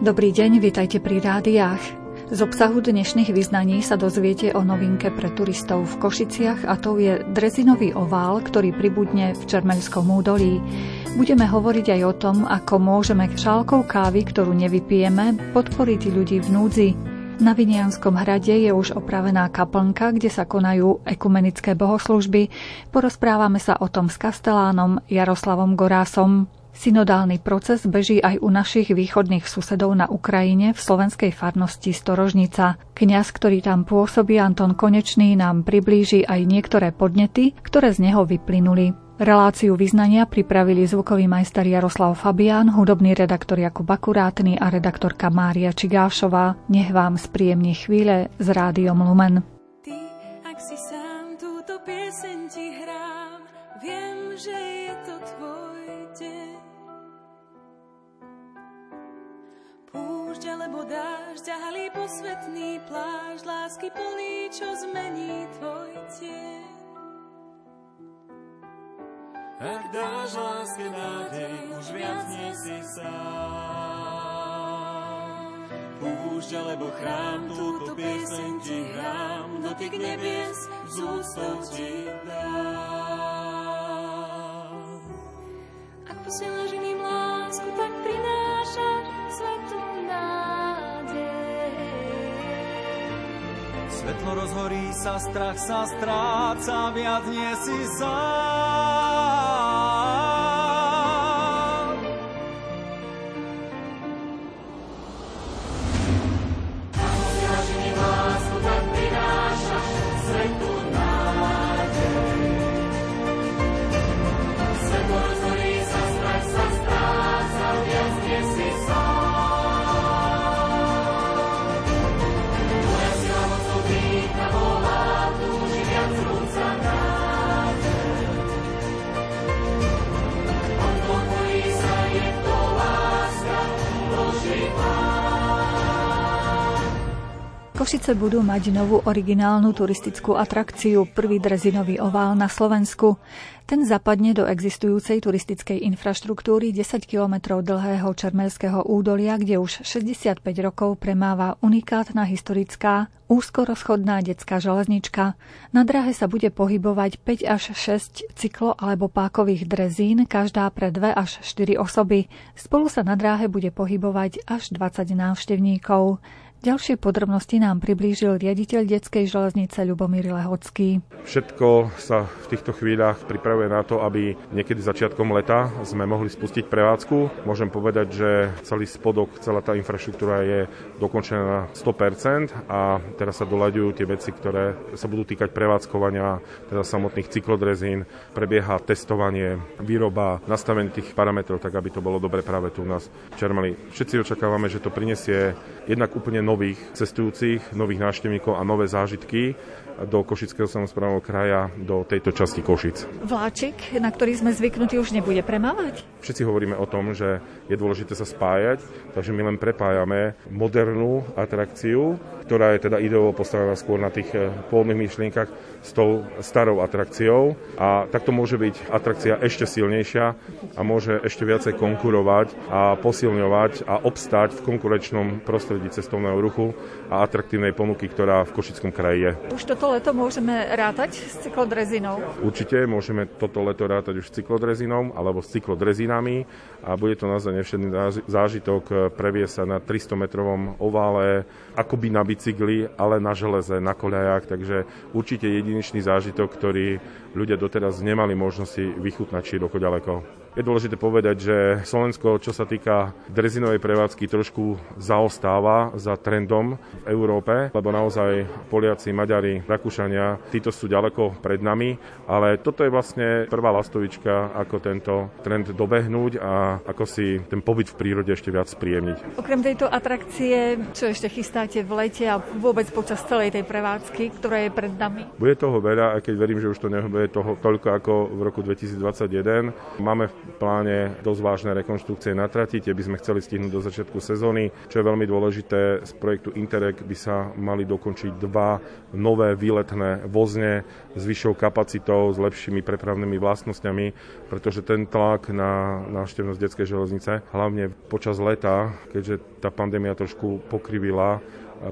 Dobrý deň, vítajte pri rádiách. Z obsahu dnešných vyznaní sa dozviete o novinke pre turistov v Košiciach, a to je drezinový ovál, ktorý pribudne v Čermeľskom údolí. Budeme hovoriť aj o tom, ako môžeme šálkou kávy, ktorú nevypijeme, podporiť ľudí v núdzi. Na Vinianskom hrade je už opravená kaplnka, kde sa konajú ekumenické bohoslužby. Porozprávame sa o tom s kastelánom Jaroslavom Gorásom. Synodálny proces beží aj u našich východných susedov na Ukrajine v slovenskej farnosti Storožnica. Kňaz, ktorý tam pôsobí, Anton Konečný, nám priblíži aj niektoré podnety, ktoré z neho vyplynuli. Reláciu vyznania pripravili zvukový majster Jaroslav Fabián, hudobný redaktor Jakub Akurátny a redaktorka Mária Čigášová. Nech vám spríjemne chvíle s Rádiom Lumen. Ty, ak si sám, túto pieseň ti hrám, viem, že je to tvoj deň. Púšť alebo dážď ťahali posvetný plášť, lásky plný, čo zmení tvoj tieň. Ak dáš láske nádej, už viac nie si sám. Púšť alebo chrám, túto pieseň ti hrám, dotyk nebies z ústou ti dám. Ak posielaš iným lásku, tak prinášaš svetu nádej. Svetlo rozhorí sa, strach sa stráca, viac nie si sám. Ak posielaš iným lásku, tak prinášaš svetu nádej. Svetlo rozhorí sa, strach sa stráca, viac nie si sám. Košice budú mať novú originálnu turistickú atrakciu, prvý drezinový ovál na Slovensku. Ten zapadne do existujúcej turistickej infraštruktúry 10 kilometrov dlhého Čermeľského údolia, kde už 65 rokov premáva unikátna historická úzkorozchodná detská železnička. Na dráhe sa bude pohybovať 5 až 6 cyklo- alebo pákových drezín, každá pre 2 až 4 osoby. Spolu sa na dráhe bude pohybovať až 20 návštevníkov. Ďalšie podrobnosti nám priblížil riaditeľ detskej železnice Ľubomír Lehocký. Všetko sa v týchto chvíľach pripravuje na to, aby niekedy začiatkom leta sme mohli spustiť prevádzku. Môžem povedať, že celý spodok, celá tá infraštruktúra je dokončená na 100% a teraz sa doľaďujú tie veci, ktoré sa budú týkať prevádzkovania, teda samotných cyklodrezín, prebieha testovanie, výroba, nastavenie tých parametrov, tak aby to bolo dobre práve tu u nás v Čermeli. Všetci očakávame, že to prinesie jednak úplne nových cestujúcich, nových návštevníkov a nové zážitky do Košického samosprávneho kraja, do tejto časti Košic. Vláčik, na ktorý sme zvyknutí, už nebude premávať? Všetci hovoríme o tom, že je dôležité sa spájať, takže my len prepájame modernú atrakciu, ktorá je teda ideovo postavená skôr na tých pôvodných myšlienkach, s tou starou atrakciou, a takto môže byť atrakcia ešte silnejšia a môže ešte viacej konkurovať a posilňovať a obstáť v konkurenčnom prostredí cestovného ruchu a atraktívnej ponuky, ktorá v Košickom kraji je. Už toto leto môžeme rátať s cyklodrezinou? Určite môžeme toto leto rátať už s cyklodrezinou alebo s cyklodrezinami a bude to naozaj nevšedný zážitok previesť sa na 300-metrovom ovále, akoby na bicykli, ale na železe, na koľajach, takže určite jedinečný zážitok, ktorý ľudia doteraz nemali možnosti vychutnať široko ďaleko. Je dôležité povedať, že Slovensko, čo sa týka drezinovej prevádzky, trošku zaostáva za trendom v Európe, lebo naozaj Poliaci, Maďari, Rakúšania, títo sú ďaleko pred nami, ale toto je vlastne prvá lastovička, ako tento trend dobehnúť a ako si ten pobyt v prírode ešte viac spríjemniť. Okrem tejto atrakcie, čo ešte chystáte v lete a vôbec počas celej tej prevádzky, ktorá je pred nami? Bude toho veľa, a keď verím, že už to nebude toho toľko ako v roku 2021. Máme pláne dosť vážne rekonštrukcie na trati, tie by sme chceli stihnúť do začiatku sezóny. Čo je veľmi dôležité, z projektu Interreg by sa mali dokončiť 2 nové výletné vozne s vyššou kapacitou, s lepšími prepravnými vlastnosťami, pretože ten tlak na návštevnosť detskej železnice, hlavne počas leta, keďže tá pandémia trošku pokrivila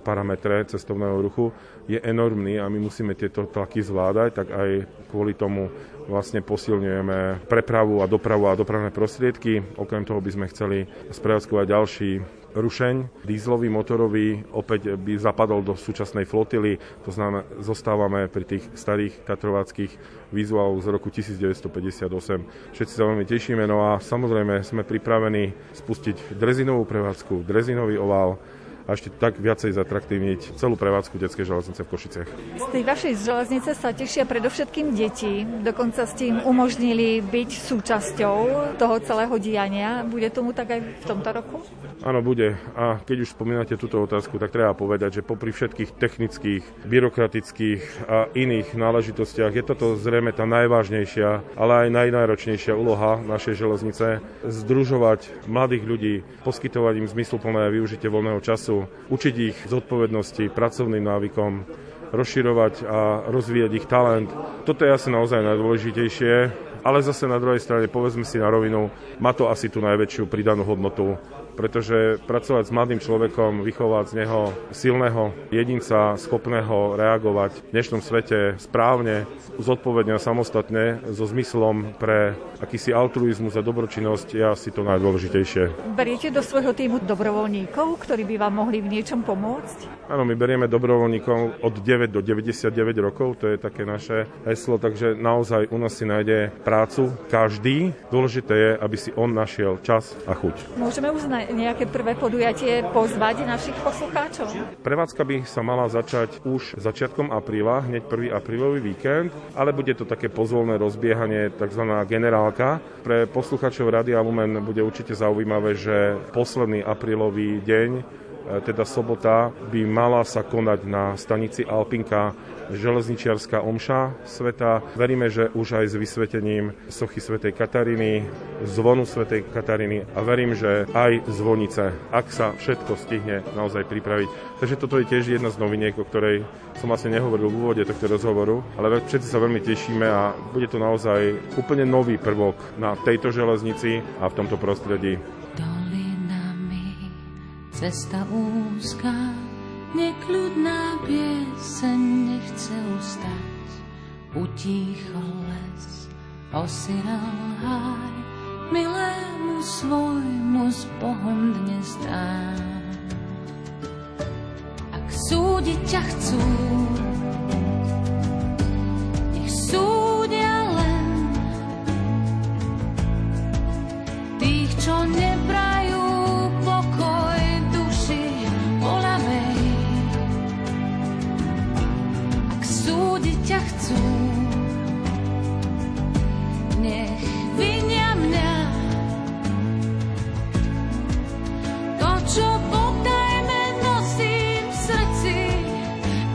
parametre cestovného ruchu, je enormný a my musíme tieto tlaky zvládať, tak aj kvôli tomu vlastne posilňujeme prepravu a dopravu a dopravné prostriedky. Okrem toho by sme chceli sprevádzkovať ďalší rušeň. Dízlový, motorový opäť by zapadol do súčasnej flotily, to znamená, zostávame pri tých starých katrováckých výzvách z roku 1958. Všetci sa veľmi tešíme, no a samozrejme sme pripravení spustiť drezinovú prevádzku, drezinový oval, a ešte tak viacej zatraktívniť celú prevádzku detskej železnice v Košiciach. Z tej vašej železnice sa tešia predovšetkým deti. Dokonca ste im umožnili byť súčasťou toho celého diania. Bude tomu tak aj v tomto roku? Áno, bude. A keď už spomínate túto otázku, tak treba povedať, že popri všetkých technických, byrokratických a iných náležitostiach je toto zrejme tá najvážnejšia, ale aj najnáročnejšia úloha našej železnice. Združovať mladých ľudí, poskytovať im zmysluplné využitie voľného času, učiť ich zodpovednosti, pracovným návykom, rozširovať a rozvíjať ich talent. Toto je asi naozaj najdôležitejšie, ale zase na druhej strane, povedzme si na rovinu, má to asi tú najväčšiu pridanú hodnotu, pretože pracovať s mladým človekom, vychovať z neho silného jedinca, schopného reagovať v dnešnom svete správne, zodpovedne a samostatne, so zmyslom pre akýsi altruizmus a dobročinnosť, je asi to najdôležitejšie. Beriete do svojho týmu dobrovoľníkov, ktorí by vám mohli v niečom pomôcť? Áno, my berieme dobrovoľníkov od 9 do 99 rokov, to je také naše heslo, takže naozaj u nás si nájde prácu každý. Dôležité je, aby si on našiel čas a chuť. Môžeme už na nejaké prvé podujatie pozvať našich poslucháčov? Prevádzka by sa mala začať už začiatkom apríla, hneď 1. aprílový víkend, ale bude to také pozvolné rozbiehanie, takzvaná generálka. Pre poslucháčov Rádia Lumen bude určite zaujímavé, že posledný aprílový deň, teda sobota, by mala sa konať na stanici Alpinka železničiarska omša sveta. Veríme, že už aj s vysvetením sochy svätej Kataríny, zvonu svätej Kataríny, a verím, že aj zvonice, ak sa všetko stihne naozaj pripraviť. Takže toto je tiež jedna z noviniek, o ktorej som vlastne nehovoril v úvode tohto rozhovoru, ale všetci sa veľmi tešíme a bude to naozaj úplne nový prvok na tejto železnici a v tomto prostredí. Dolinami cesta úzka, nekľudná pieseň nechce ustať, utíchol les, osiral haj, milému svojmu s Bohom dnes dám. Ak súdiť ťa chcú, nech súdia len tých, čo neprajú pokoj duši, voláme. Súdiť ťa chcú, nech vinia mňa. To, čo podajme, nosím v srdci,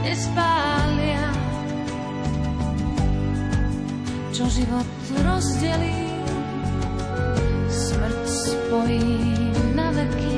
nespália. Čo život rozdelí, smrť spojí na veky.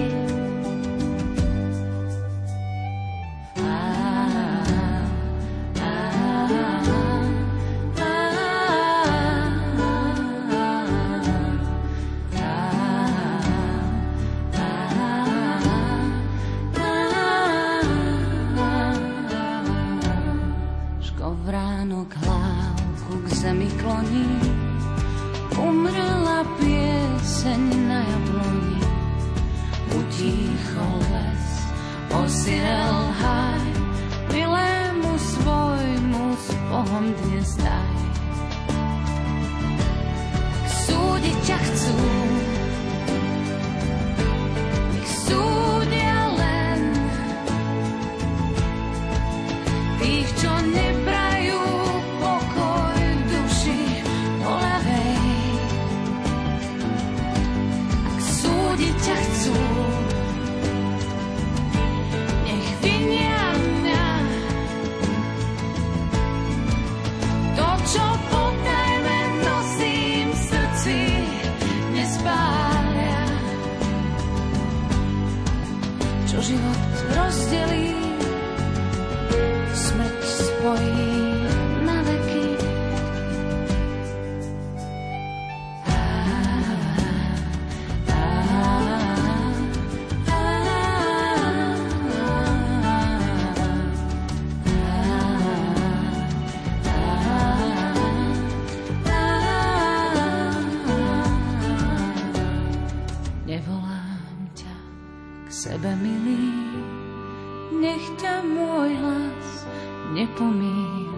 nepomín.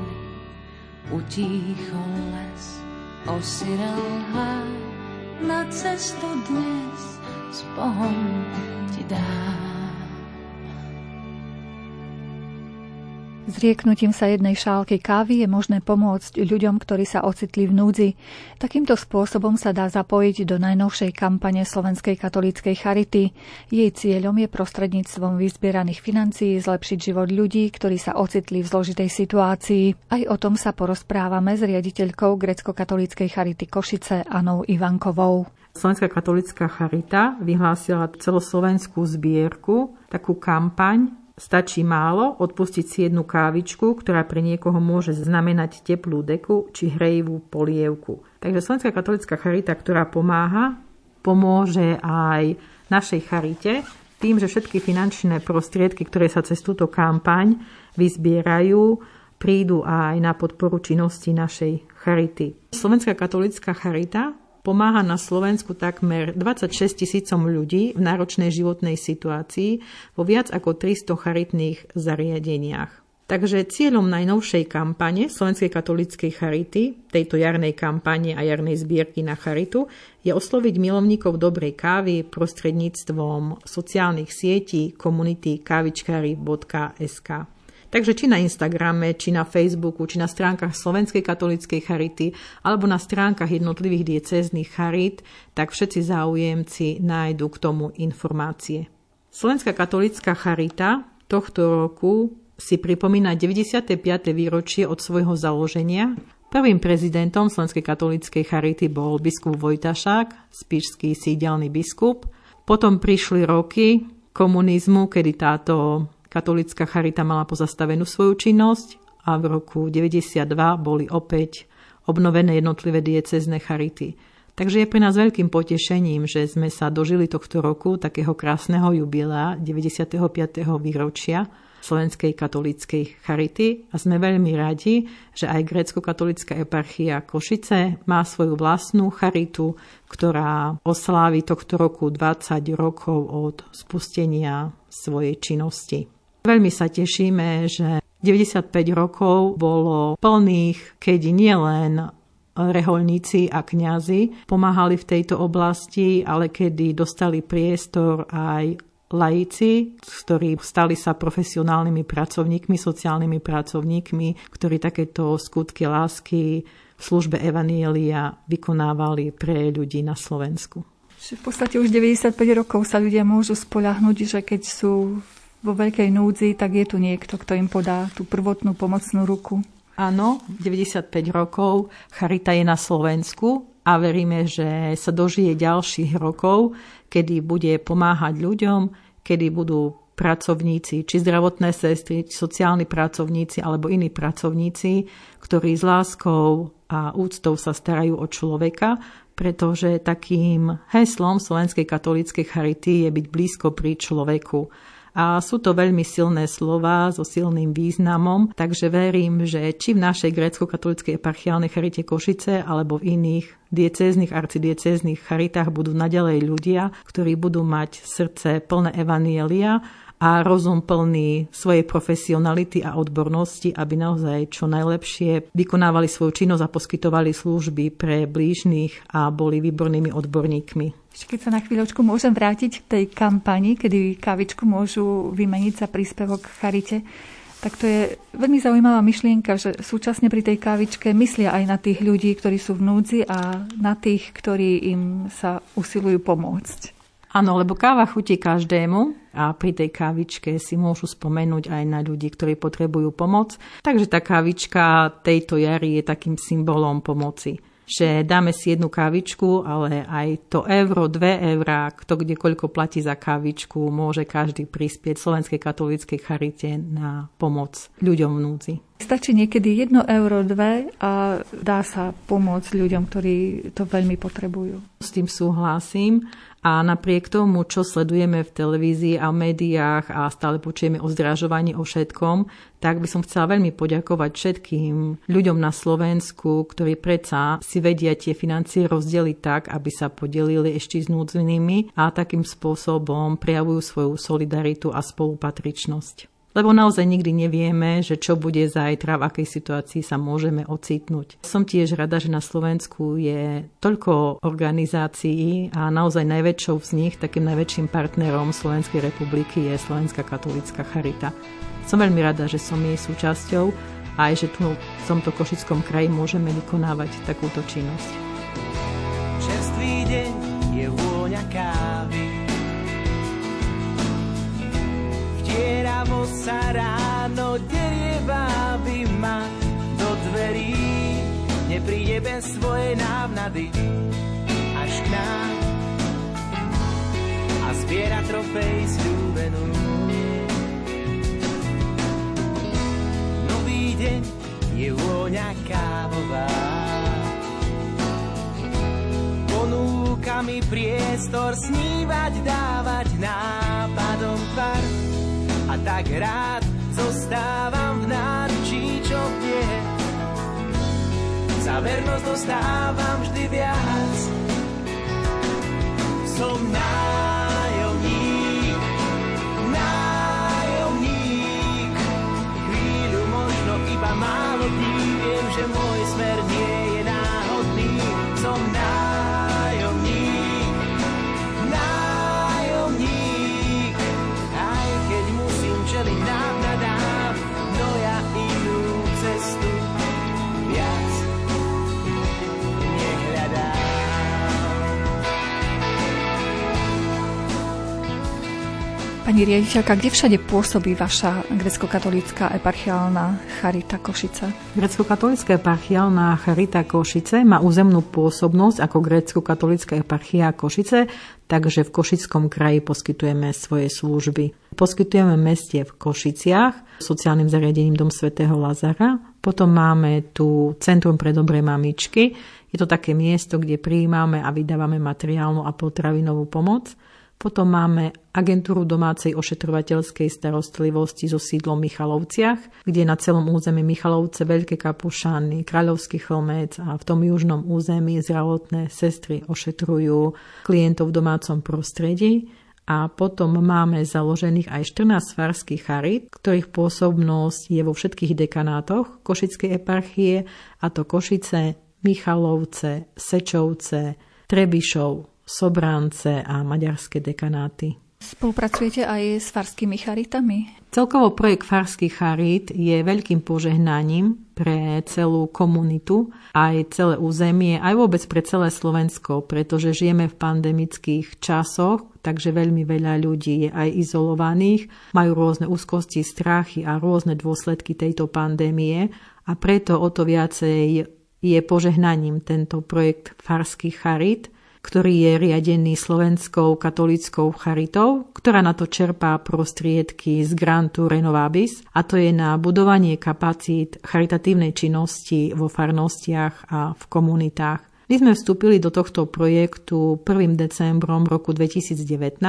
Utíchol les, osirel háj, na cestu dnes s Bohom ti dám. Zrieknutím sa jednej šálky kávy je možné pomôcť ľuďom, ktorí sa ocitli v núdzi. Takýmto spôsobom sa dá zapojiť do najnovšej kampane Slovenskej katolíckej Charity. Jej cieľom je prostredníctvom vyzbieraných financií zlepšiť život ľudí, ktorí sa ocitli v zložitej situácii. Aj o tom sa porozprávame s riaditeľkou grécko-katolíckej Charity Košice Anou Ivankovou. Slovenská katolícka Charita vyhlásila celoslovenskú zbierku, takú kampaň Stačí málo, odpustiť si jednu kávičku, ktorá pre niekoho môže znamenať teplú deku či hrejivú polievku. Takže Slovenská katolícka Charita, ktorá pomáha, pomôže aj našej Charite tým, že všetky finančné prostriedky, ktoré sa cez túto kampaň vyzbierajú, prídu aj na podporu činnosti našej Charity. Slovenská katolícka Charita pomáha na Slovensku takmer 26 000 ľudí v náročnej životnej situácii vo viac ako 300 charitných zariadeniach. Takže cieľom najnovšej kampane Slovenskej katolíckej Charity, tejto jarnej kampane a jarnej zbierky na Charitu, je osloviť milovníkov dobrej kávy prostredníctvom sociálnych sietí komunity kavičkari.sk. Takže či na Instagrame, či na Facebooku, či na stránkach Slovenskej katolíckej Charity alebo na stránkach jednotlivých diecéznych charít, tak všetci záujemci nájdu k tomu informácie. Slovenská katolícka Charita tohto roku si pripomína 95. výročie od svojho založenia. Prvým prezidentom Slovenskej katolíckej Charity bol biskup Vojtašák, spišský sídelný biskup. Potom prišli roky komunizmu, kedy táto katolícka Charita mala pozastavenú svoju činnosť a v roku 92 boli opäť obnovené jednotlivé diecézne charity. Takže je pre nás veľkým potešením, že sme sa dožili tohto roku takého krásneho jubilea 95. výročia Slovenskej katolíckej Charity a sme veľmi radi, že aj grécko-katolícka eparchia Košice má svoju vlastnú charitu, ktorá oslávi tohto roku 20 rokov od spustenia svojej činnosti. Veľmi sa tešíme, že 95 rokov bolo plných, keď nielen reholníci a kňazi pomáhali v tejto oblasti, ale kedy dostali priestor aj laici, ktorí stali sa profesionálnymi pracovníkmi, sociálnymi pracovníkmi, ktorí takéto skutky lásky v službe evanjelia vykonávali pre ľudí na Slovensku. V podstate už 95 rokov sa ľudia môžu spoľahnúť, že keď sú vo veľkej núdzi, tak je tu niekto, kto im podá tú prvotnú pomocnú ruku. Áno, 95 rokov Charita je na Slovensku a veríme, že sa dožije ďalších rokov, kedy bude pomáhať ľuďom, kedy budú pracovníci, či zdravotné sestry, či sociálni pracovníci alebo iní pracovníci, ktorí s láskou a úctou sa starajú o človeka, pretože takým heslom Slovenskej katolíckej Charity je byť blízko pri človeku. A sú to veľmi silné slova so silným významom, takže verím, že či v našej grécko-katolíckej eparchiálnej Charite Košice alebo v iných diecéznych, arcidiecéznych charitách budú naďalej ľudia, ktorí budú mať srdce plné evanjelia a rozum plný svojej profesionality a odbornosti, aby naozaj čo najlepšie vykonávali svoju činnosť a poskytovali služby pre blížnych a boli výbornými odborníkmi. Keď sa na chvíľočku môžem vrátiť k tej kampani, kedy kávičku môžu vymeniť za príspevok k Charite, tak to je veľmi zaujímavá myšlienka, že súčasne pri tej kávičke myslia aj na tých ľudí, ktorí sú v núdzi a na tých, ktorí im sa usilujú pomôcť. Áno, lebo káva chutí každému a pri tej kávičke si môžu spomenúť aj na ľudí, ktorí potrebujú pomoc. Takže tá kávička tejto jary je takým symbolom pomoci, že dáme si jednu kávičku, ale aj to euro, 2 eurá, kto kdekoľko platí za kávičku, môže každý prispieť Slovenskej katolíckej Charite na pomoc ľuďom v núdzi. Stačí niekedy 1 euro, 2 a dá sa pomôcť ľuďom, ktorí to veľmi potrebujú. S tým súhlasím a napriek tomu, čo sledujeme v televízii a médiách a stále počujeme o zdražovaní, o všetkom, tak by som chcela veľmi poďakovať všetkým ľuďom na Slovensku, ktorí predsa si vedia tie financie rozdeliť tak, aby sa podelili ešte s núdznymi a takým spôsobom prejavujú svoju solidaritu a spolupatričnosť. lebo naozaj nikdy nevieme, že čo bude zajtra, v akej situácii sa môžeme ocitnúť. Som tiež rada, že na Slovensku je toľko organizácií a naozaj najväčšou z nich, takým najväčším partnerom Slovenskej republiky je Slovenská katolícka Charita. Som veľmi rada, že som jej súčasťou a aj že tu v tomto Košickom kraji môžeme vykonávať takúto činnosť. Čerstvý deň je vôňa kávy, vtieravo sa ráno derieva by ma do dverí, nepríde bez svojej návnady až k nám a zbiera trofej sľúbenú. Nový deň je vôňa kávová, ponúka mi priestor snívať, dávať nápadom tvar. A tak rád zostávam v náručí, čo vie. Za vernosť dostávam vždy viac. Som nájomník, nájomník. Chvíľu možno iba málo dní, viem, že môj smer nie je náhodný. Som nájomník, nájomník. Aj keď musím čeliť návnadám, no ja inú cestu viac nehľadám. Pani riaditeľka, kde všade pôsobí vaša gréckokatolícka eparchiálna Charita Košice? Gréckokatolícka eparchiálna Charita Košice má územnú pôsobnosť ako gréckokatolícka eparchia Košice, takže v Košickom kraji poskytujeme svoje služby. Poskytujeme meste v Košiciach, sociálnym zariadením Dom svätého Lazara. Potom máme tu Centrum pre dobré mamičky. Je to také miesto, kde prijímame a vydávame materiálnu a potravinovú pomoc. Potom máme agentúru domácej ošetrovateľskej starostlivosti so sídlom v Michalovciach, kde na celom území Michalovce, Veľké Kapušany, Kráľovský Chlmec a v tom južnom území zdravotné sestry ošetrujú klientov v domácom prostredí. A potom máme založených aj 14 farských charit, ktorých pôsobnosť je vo všetkých dekanátoch Košickej eparchie, a to Košice, Michalovce, Sečovce, Trebišov, Sobrance a maďarské dekanáty. Spolupracujete aj s farskými charitami? Celkovo projekt farských charít je veľkým požehnaním pre celú komunitu, aj celé územie, aj vôbec pre celé Slovensko, pretože žijeme v pandemických časoch, takže veľmi veľa ľudí je aj izolovaných, majú rôzne úzkosti, strachy a rôzne dôsledky tejto pandémie a preto o to viacej je požehnaním tento projekt farských charít, ktorý je riadený Slovenskou katolíckou charitou, ktorá na to čerpá prostriedky z grantu Renovabis, a to je na budovanie kapacít charitatívnej činnosti vo farnostiach a v komunitách. My sme vstúpili do tohto projektu 1. decembrom roku 2019.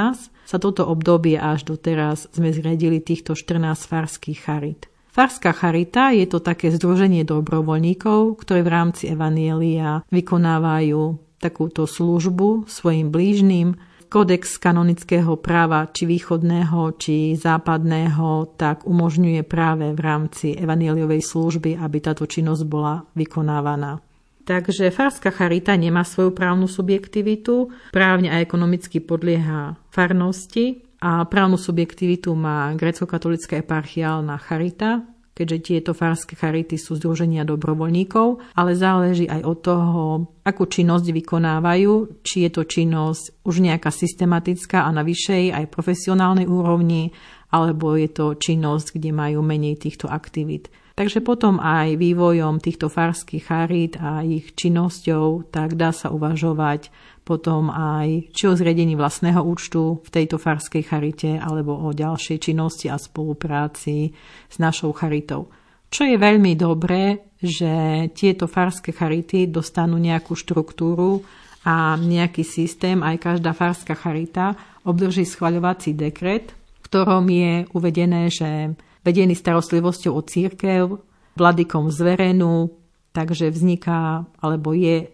Za toto obdobie až doteraz sme zriadili týchto 14 farských charit. Farská charita je to také združenie dobrovoľníkov, ktoré v rámci evanjelia vykonávajú takúto službu svojim blížnym. Kodex kanonického práva, či východného, či západného, tak umožňuje práve v rámci evanjeliovej služby, aby táto činnosť bola vykonávaná. Takže farská charita nemá svoju právnu subjektivitu, právne a ekonomicky podlieha farnosti a právnu subjektivitu má gréckokatolícka eparchiálna charita, keďže tieto farské charity sú združenia dobrovoľníkov, ale záleží aj od toho, akú činnosť vykonávajú, či je to činnosť už nejaká systematická a na vyššej aj profesionálnej úrovni, alebo je to činnosť, kde majú menej týchto aktivít. Takže potom aj vývojom týchto farských charít a ich činnosťou, tak dá sa uvažovať potom aj či o zriadení vlastného účtu v tejto farskej charite, alebo o ďalšej činnosti a spolupráci s našou charitou. Čo je veľmi dobré, že tieto farské charity dostanú nejakú štruktúru a nejaký systém, aj každá farská charita obdrží schvaľovací dekret, v ktorom je uvedené, že vedený starostlivosťou o cirkev, vladykom zverenú, takže vzniká alebo je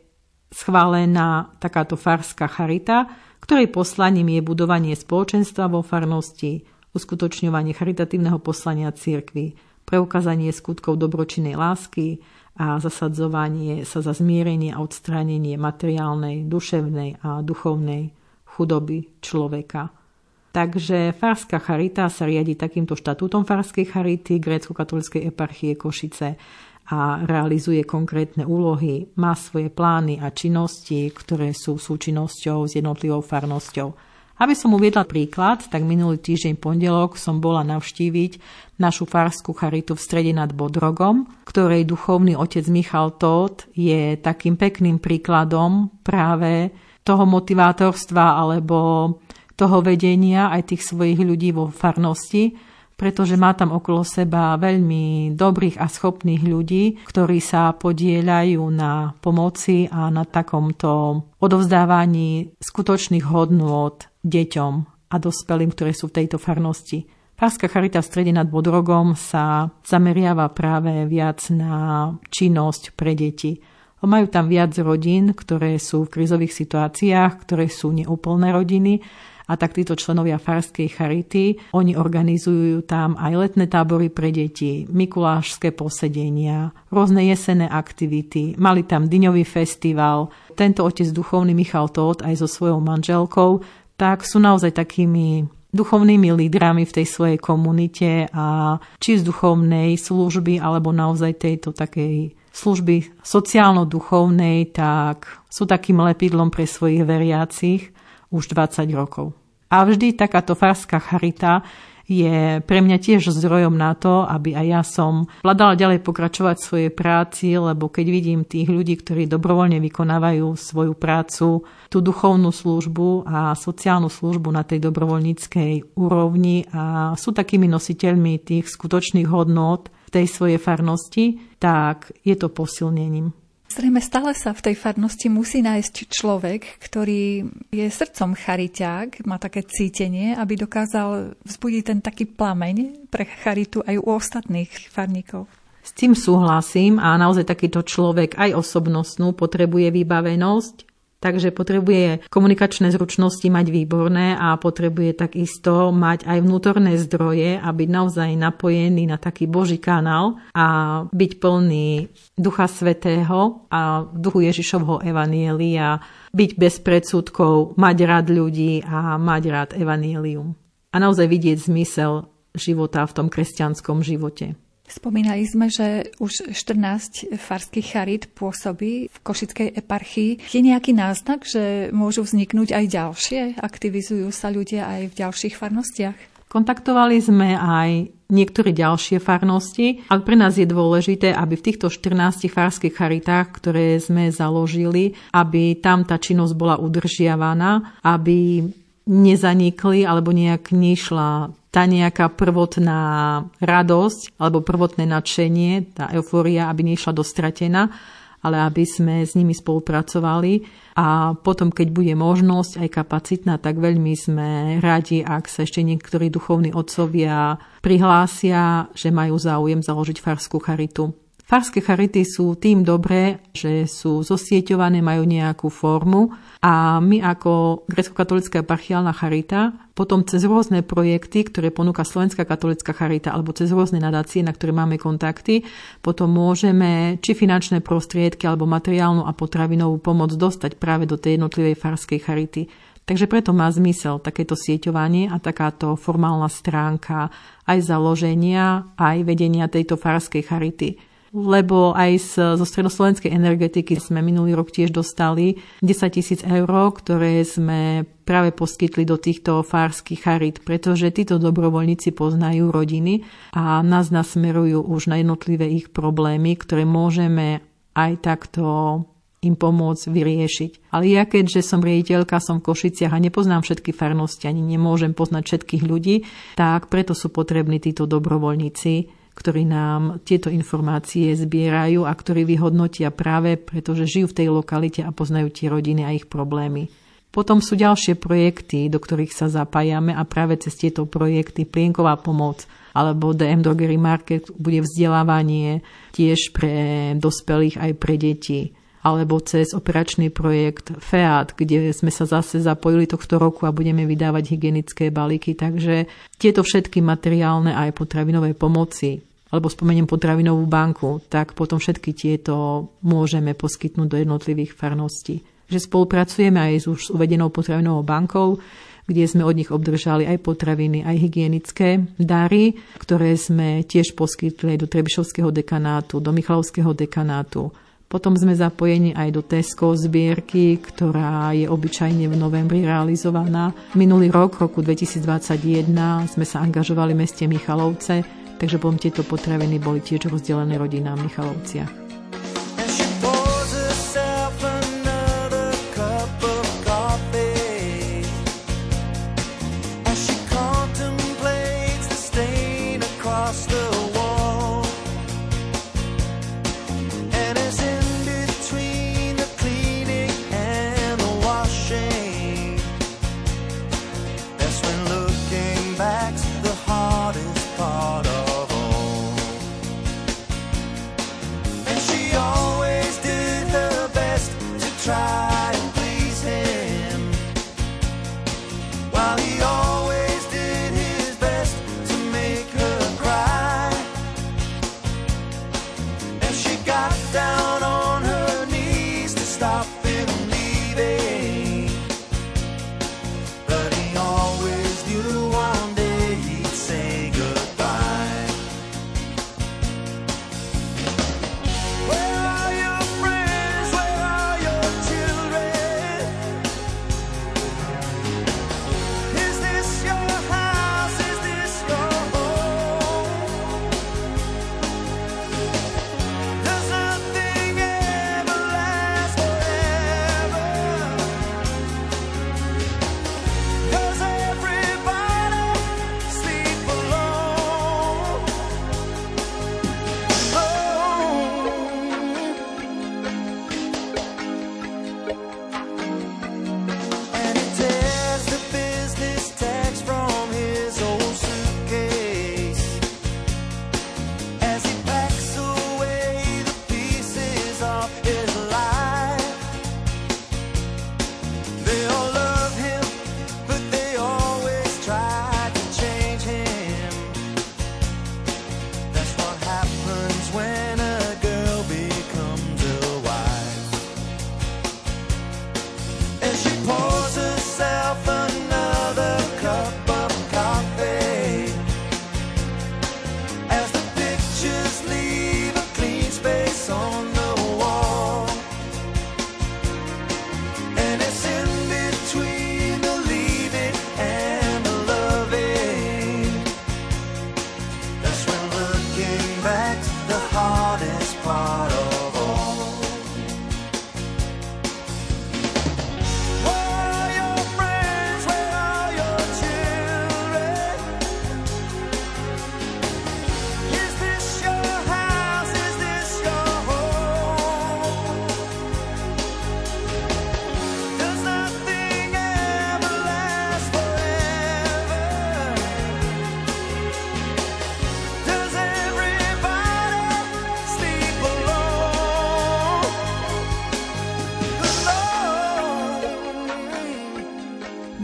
schválená takáto farská charita, ktorej poslaním je budovanie spoločenstva vo farnosti, uskutočňovanie charitatívneho poslania cirkvi, preukázanie skutkov dobročinnej lásky a zasadzovanie sa za zmierenie a odstránenie materiálnej, duševnej a duchovnej chudoby človeka. Takže farská charita sa riadi takýmto štatútom farskej charity grécko-katolíckej eparchie Košice a realizuje konkrétne úlohy, má svoje plány a činnosti, ktoré sú súčinnosťou s jednotlivou farnosťou. Aby som uviedla príklad, tak minulý týždeň pondelok som bola navštíviť našu farskú charitu v Strede nad Bodrogom, ktorej duchovný otec Michal Tóth je takým pekným príkladom práve toho motivátorstva alebo toho vedenia aj tých svojich ľudí vo farnosti, pretože má tam okolo seba veľmi dobrých a schopných ľudí, ktorí sa podieľajú na pomoci a na takomto odovzdávaní skutočných hodnôt deťom a dospelým, ktoré sú v tejto farnosti. Farská charita v Strede nad Bodrogom sa zameriava práve viac na činnosť pre deti. Majú tam viac rodín, ktoré sú v krízových situáciách, ktoré sú neúplné rodiny, a tak títo členovia farskej charity, oni organizujú tam aj letné tábory pre deti, mikulášske posedenia, rôzne jesenné aktivity, mali tam dyňový festival. Tento otec duchovný Michal Tóth aj so svojou manželkou, tak sú naozaj takými duchovnými lídrami v tej svojej komunite a či z duchovnej služby, alebo naozaj tejto takej služby sociálno-duchovnej, tak sú takým lepidlom pre svojich veriacich už 20 rokov. A vždy takáto farská charita je pre mňa tiež zdrojom na to, aby aj ja som vládala ďalej pokračovať v svojej práci, lebo keď vidím tých ľudí, ktorí dobrovoľne vykonávajú svoju prácu, tú duchovnú službu a sociálnu službu na tej dobrovoľníckej úrovni a sú takými nositeľmi tých skutočných hodnôt tej svojej farnosti, tak je to posilnením. Zrejme stále sa v tej farnosti musí nájsť človek, ktorý je srdcom chariťák, má také cítenie, aby dokázal vzbudiť ten taký plameň pre charitu aj u ostatných farníkov. S tým súhlasím a naozaj takýto človek aj osobnostnú potrebuje vybavenosť, takže potrebuje komunikačné zručnosti mať výborné a potrebuje takisto mať aj vnútorné zdroje a byť naozaj napojený na taký Boží kanál a byť plný Ducha Svätého a duchu Ježišovho evanjelia, byť bez predsudkov, mať rád ľudí a mať rád evanjelium. A naozaj vidieť zmysel života v tom kresťanskom živote. Spomínali sme, že už 14 farských charít pôsobí v Košickej eparchii. Je nejaký náznak, že môžu vzniknúť aj ďalšie? Aktivizujú sa ľudia aj v ďalších farnostiach? Kontaktovali sme aj niektoré ďalšie farnosti, ale pre nás je dôležité, aby v týchto 14 farských charitách, ktoré sme založili, aby tam tá činnosť bola udržiavaná, aby nezanikli alebo nejak nešla tá nejaká prvotná radosť alebo prvotné nadšenie, tá eufória, aby nešla dostratená, ale aby sme s nimi spolupracovali a potom, keď bude možnosť aj kapacitná, tak veľmi sme radi, ak sa ešte niektorí duchovní otcovia prihlásia, že majú záujem založiť farskú charitu. Farské charity sú tým dobré, že sú zosieťované, majú nejakú formu a my ako grécko-katolícka eparchiálna charita potom cez rôzne projekty, ktoré ponúka Slovenská katolícka charita alebo cez rôzne nadácie, na ktoré máme kontakty, potom môžeme či finančné prostriedky alebo materiálnu a potravinovú pomoc dostať práve do tej jednotlivej farskej charity. Takže preto má zmysel takéto sieťovanie a takáto formálna stránka aj založenia, aj vedenia tejto farskej charity. Lebo aj zo stredoslovenskej energetiky sme minulý rok tiež dostali 10 000 eur, ktoré sme práve poskytli do týchto farských charít, pretože títo dobrovoľníci poznajú rodiny a nás nasmerujú už na jednotlivé ich problémy, ktoré môžeme aj takto im pomôcť vyriešiť. Ale ja, keďže som riaditeľka, som v Košiciach a nepoznám všetky farnosti, ani nemôžem poznať všetkých ľudí, tak preto sú potrební títo dobrovoľníci, ktorí nám tieto informácie zbierajú a ktorí vyhodnotia práve, pretože žijú v tej lokalite a poznajú tie rodiny a ich problémy. Potom sú ďalšie projekty, do ktorých sa zapájame a práve cez tieto projekty Plienková pomoc alebo DM Drogery Market bude vzdelávanie tiež pre dospelých aj pre deti. alebo cez operačný projekt FEAT, kde sme sa zase zapojili tohto roku a budeme vydávať hygienické balíky. Takže tieto všetky materiálne aj potravinové pomoci, alebo spomeniem potravinovú banku, tak potom všetky tieto môžeme poskytnúť do jednotlivých farností. Že spolupracujeme aj s už uvedenou potravinovou bankou, kde sme od nich obdržali aj potraviny, aj hygienické dary, ktoré sme tiež poskytli do Trebišovského dekanátu, do Michalovského dekanátu. Potom sme zapojeni aj do Tesco zbierky, ktorá je obyčajne v novembri realizovaná. Minulý rok, roku 2021, sme sa angažovali v meste Michalovce, takže potom tieto potraviny boli tiež rozdelené rodinám Michalovcia.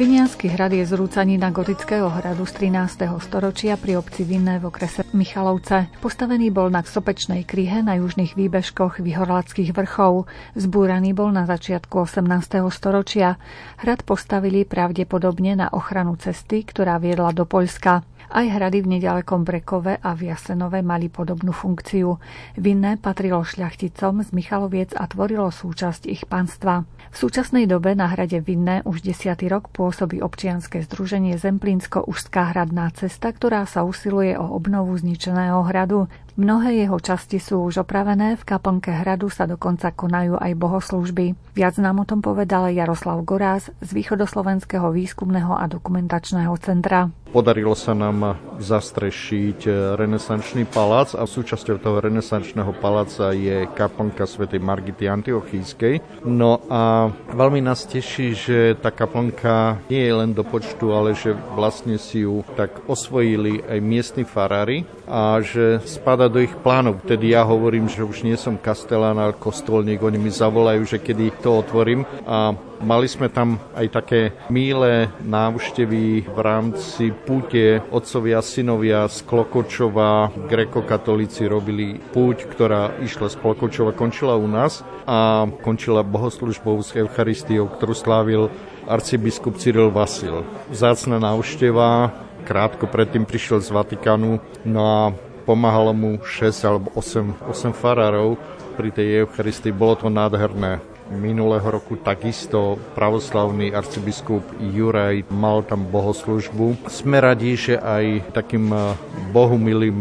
Viniansky hrad je zrúcanina gotického hradu z 13. storočia pri obci Vinné v okrese Michalovce. Postavený bol na sopečnej kryhe na južných výbežkoch Vyhorlackých vrchov. Zbúraný bol na začiatku 18. storočia. Hrad postavili pravdepodobne na ochranu cesty, ktorá viedla do Poľska. Aj hrady v nedalekom Brekove a v Jasenove mali podobnú funkciu. Vinné patrilo šľachticom z Michaloviec a tvorilo súčasť ich panstva. V súčasnej dobe na hrade Vinné už 10. rok pôsobí občianske združenie Zemplínsko-Užská hradná cesta, ktorá sa usiluje o obnovu zničeného hradu. Mnohé jeho časti sú už opravené, v kaplnke hradu sa dokonca konajú aj bohoslúžby. Viac nám o tom povedal Jaroslav Gorás z Východoslovenského výskumného a dokumentačného centra. Podarilo sa nám zastrešiť renesančný palác a súčasťou toho renesančného paláca je kaplnka svätej Margity Antiochískej. No a veľmi nás teší, že tá kaplnka nie je len do počtu, ale že vlastne si ju tak osvojili aj miestni farári a že spada do ich plánov. Vtedy ja hovorím, že už nie som kastelán, ale kostolník. Oni mi zavolajú, že kedy to otvorím. A mali sme tam aj také milé návštevy v rámci púte. Otcovia, synovia z Klokočova, grekokatolíci robili púť, ktorá išla z Klokočova, končila u nás a končila bohoslužbou s Eucharistiou, ktorú slávil arcibiskup Cyril Vasil. Vzácna návšteva. Krátko predtým prišiel z Vatikánu, no a pomáhalo mu 6 alebo 8 farárov pri tej Eucharistii. Bolo to nádherné. Minulého roku takisto pravoslavný arcibiskup Juraj mal tam bohoslužbu. Sme radi, že aj takým bohumilým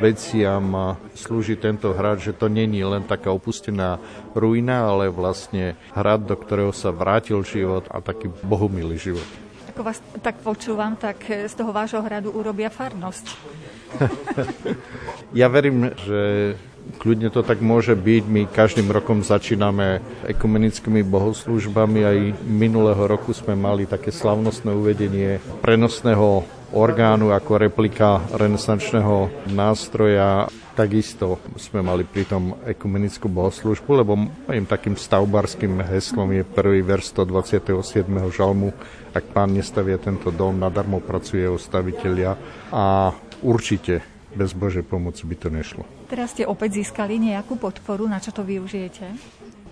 veciam slúži tento hrad, že to není len taká opustená ruina, ale vlastne hrad, do ktorého sa vrátil život a taký bohumilý život. Ako vás tak počúvam, tak z toho vášho hradu urobia farnosť. Ja verím, že kľudne to tak môže byť. My každým rokom začíname ekumenickými bohoslúžbami. Aj minulého roku sme mali také slavnostné uvedenie prenosného orgánu ako replika renesančného nástroja. Takisto sme mali pritom ekumenickú bohoslúžbu, lebo mojím takým stavbarským heslom je prvý verš 127. žalmu. Ak Pán nestavia tento dom, nadarmo pracuje jeho stavitelia a určite bez Božej pomoci by to nešlo. Teraz ste opäť získali nejakú podporu, na čo to využijete?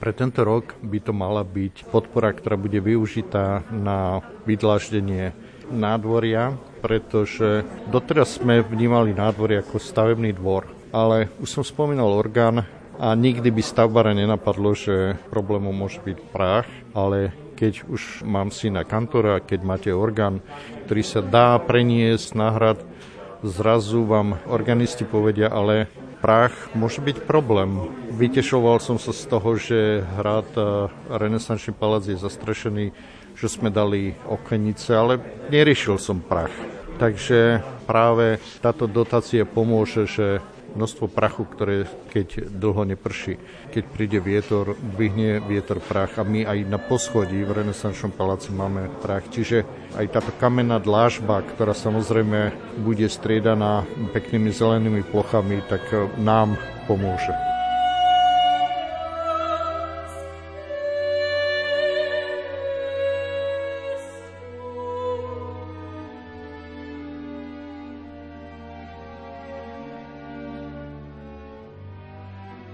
Pre tento rok by to mala byť podpora, ktorá bude využitá na vydláždenie nádvoria, pretože doteraz sme vnímali nádvorie ako stavebný dvor. Ale už som spomínal orgán a nikdy by stavbára nenapadlo, že problémom môže byť prach, ale keď už mám syna kantora, keď máte orgán, ktorý sa dá preniesť na hrad, zrazu vám organisti povedia, ale prach môže byť problém. Vytešoval som sa z toho, že hrad a renesančný palác je zastrešený, že sme dali okenice, ale neriešil som prach. Takže práve táto dotácia pomôže, že množstvo prachu, ktoré keď dlho neprší. Keď príde vietor, vyhnie vietor prach a my aj na poschodí v renesančnom paláci máme prach. Čiže aj táto kamenná dlážba, ktorá samozrejme bude striedaná peknými zelenými plochami, tak nám pomôže.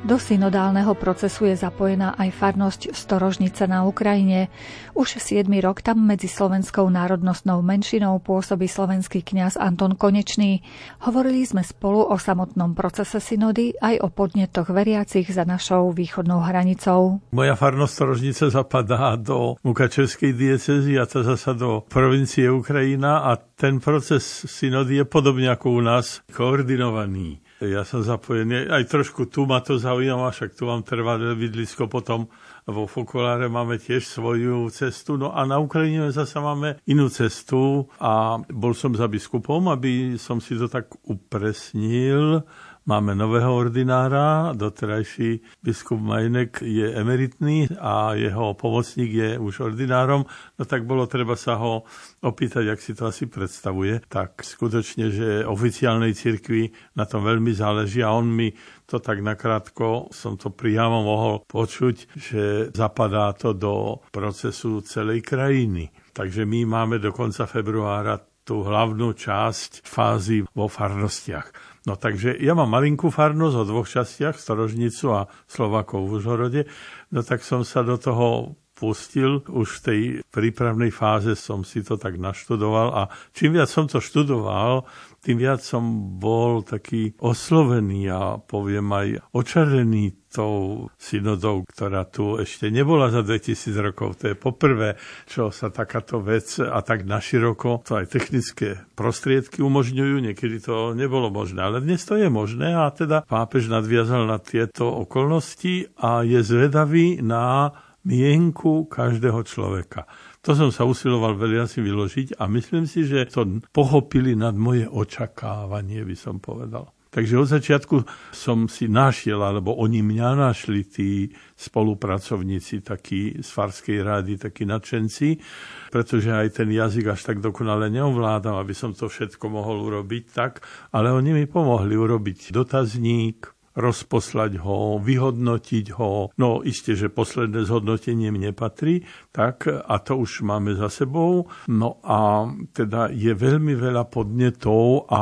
Do synodálneho procesu je zapojená aj farnosť Storožnica na Ukrajine. Už 7. rok tam medzi slovenskou národnostnou menšinou pôsobí slovenský kňaz Anton Konečný. Hovorili sme spolu o samotnom procese synody aj o podnetoch veriacich za našou východnou hranicou. Moja farnosť Storožnica zapadá do Mukačevskej diecézy a to zasa do provincie Ukrajina a ten proces synody je podobne ako u nás koordinovaný. Ja som zapojený, aj trošku tu ma to zaujíma, však tu mám trvalé bydlisko, potom vo Fokoláre máme tiež svoju cestu, no a na Ukrajine zase máme inú cestu a bol som za biskupom, aby som si to tak upresnil. Máme nového ordinára, doterajší biskup Majnek je emeritný a jeho pomocník je už ordinárom, no tak bolo treba sa ho opýtať, jak si to asi predstavuje. Tak skutočne, že oficiálnej cirkvi na tom veľmi záleží a on mi to tak nakrátko, som to priamo mohol počuť, že zapadá to do procesu celej krajiny. Takže my máme do konca februára tú hlavnú časť fázy vo farnostiach. No takže ja mám malinkú farnosť o dvoch častiach, Storožnicu a Slovákov v Užhorode. No tak som sa do toho pustil. Už v tej prípravnej fáze som si to tak naštudoval a čím viac som to študoval, tým viac som bol taký oslovený a poviem aj očarený tou synodou, ktorá tu ešte nebola za 2000 rokov. To je poprvé, čo sa takáto vec a tak naširoko, to aj technické prostriedky umožňujú, niekedy to nebolo možné, ale dnes to je možné a teda pápež nadviazal na tieto okolnosti a je zvedavý na mienku každého človeka. To som sa usiloval veľa si vyložiť a myslím si, že to pochopili nad moje očakávanie, by som povedal. Takže od začiatku som si našiel, alebo oni mňa našli, tí spolupracovníci takí z Farskej rády, takí nadšenci, pretože aj ten jazyk až tak dokonale neovládam, aby som to všetko mohol urobiť tak, ale oni mi pomohli urobiť dotazník, rozposlať ho, vyhodnotiť ho. No isté, že posledné zhodnotenie mne patrí, tak a to už máme za sebou. No a teda je veľmi veľa podnetov a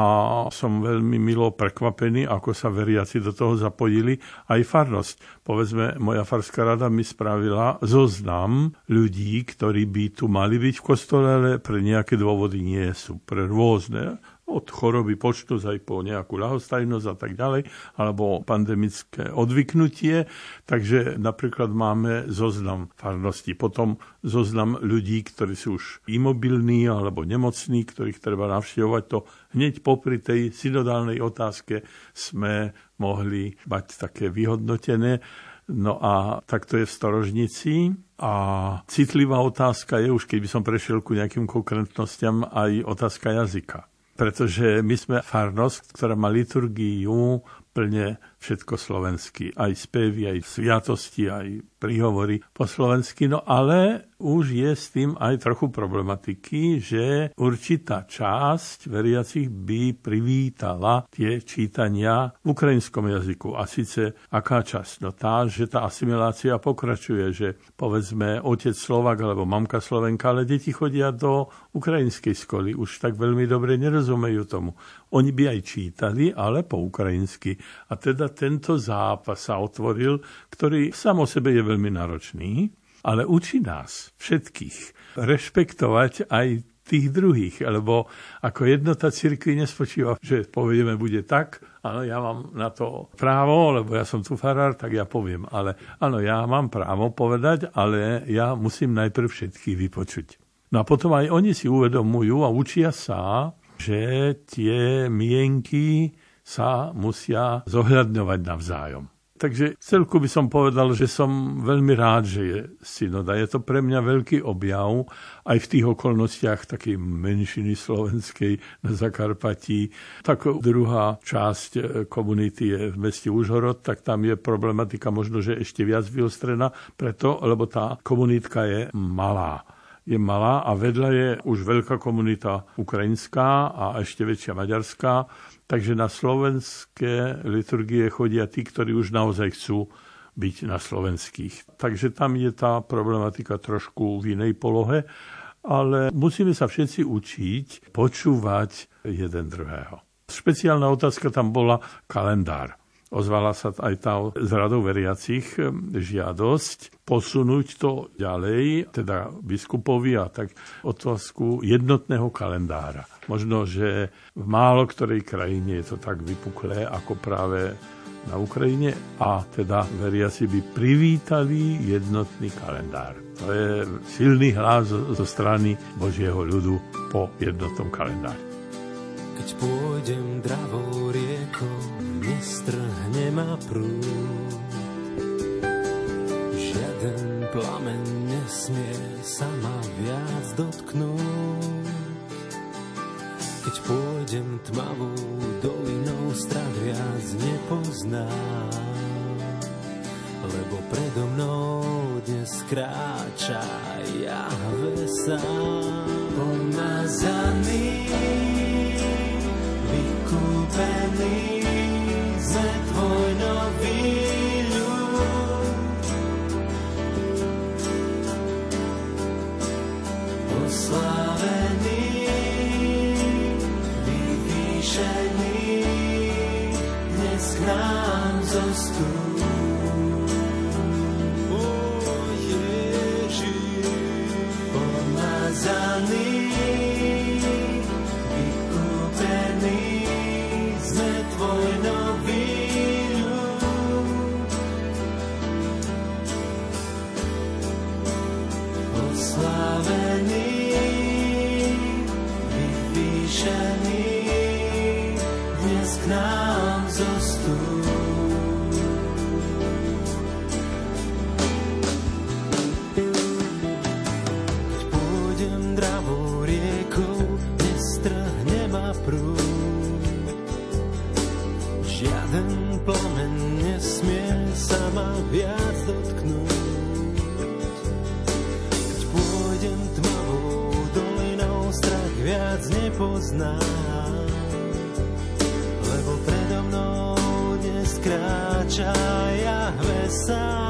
som veľmi milo prekvapený, ako sa veriaci do toho zapojili, aj farnosť. Povedzme, moja farská rada mi spravila zoznam ľudí, ktorí by tu mali byť v kostole, ale pre nejaké dôvody nie sú, pre rôzne, od choroby počtu aj po nejakú ľahostajnosť a tak ďalej, alebo pandemické odvyknutie. Takže napríklad máme zoznam farností, potom zoznam ľudí, ktorí sú už imobilní alebo nemocní, ktorých treba navštevovať. To hneď popri tej synodálnej otázke sme mohli mať také vyhodnotené. No a takto je v Storožnici. A citlivá otázka je už, keď by som prešiel ku nejakým konkrétnostiam, aj otázka jazyka. Pretože my sme farnosť, ktorá má liturgiu plne všetko slovenský. Aj spevy, aj sviatosti, aj príhovory po slovensky. No ale už je s tým aj trochu problematiky, že určitá časť veriacich by privítala tie čítania v ukrajinskom jazyku. A síce aká časť? No tá, že tá asimilácia pokračuje, že povedzme otec Slovák alebo mamka Slovenka, ale deti chodia do ukrajinskej školy. Už tak veľmi dobre nerozumejú tomu. Oni by aj čítali, ale po ukrajinsky. A teda tento zápas sa otvoril, ktorý sám o sebe je veľmi náročný, ale učí nás všetkých rešpektovať aj tých druhých, lebo ako jednota cirkvi nespočíva, že povieme bude tak, áno, ja mám na to právo, lebo ja som tu farár, tak ja poviem, ale áno, ja mám právo povedať, ale ja musím najprv všetkých vypočuť. No a potom aj oni si uvedomujú a učia sa, že tie mienky sa musia zohľadňovať navzájom. Takže celku by som povedal, že som veľmi rád, že je synoda. Je to pre mňa veľký objav, aj v tých okolnostiach takej menšiny slovenskej na Zakarpatí. Taká druhá časť komunity je v meste Užhorod, tak tam je problematika možno, že ešte viac vyostrená, preto, lebo tá komunitka je malá. Je malá a vedľa je už veľká komunita ukrajinská a ešte väčšia maďarská. Takže na slovenské liturgie chodia tí, ktorí už naozaj chcú byť na slovenských. Takže tam je tá problematika trošku v inej polohe, ale musíme sa všetci učiť počúvať jeden druhého. Špeciálna otázka tam bola kalendár. Ozvala sa aj tá z radou veriacich žiadosť posunúť to ďalej, teda biskupovi a tak otázku jednotného kalendára. Možno, že v málo ktorej krajine je to tak vypuklé, ako práve na Ukrajine a teda veriaci by privítali jednotný kalendár. To je silný hlas zo strany Božieho ľudu po jednotnom kalendári. Keď pôjdem dravou riekou, nestrhne ma prúd. Žiaden plamen nesmie sa ma viac dotknúť. Keď pôjdem tmavou dolinou, strach viac nepoznám. Lebo predo mnou dnes kráča Jahve sám. Pomazaný, kúpený sme tvoj nový ľud. Oslávený, vyvýšený, dnes k nám zostúp. O Ježiš, pomazaný, vykúpený sme tvoj. ma viac dotknúť. Keď pôjdem tmavou dolinou, strach viac nepoznám, lebo predo mnou dnes kráča Jahve sám.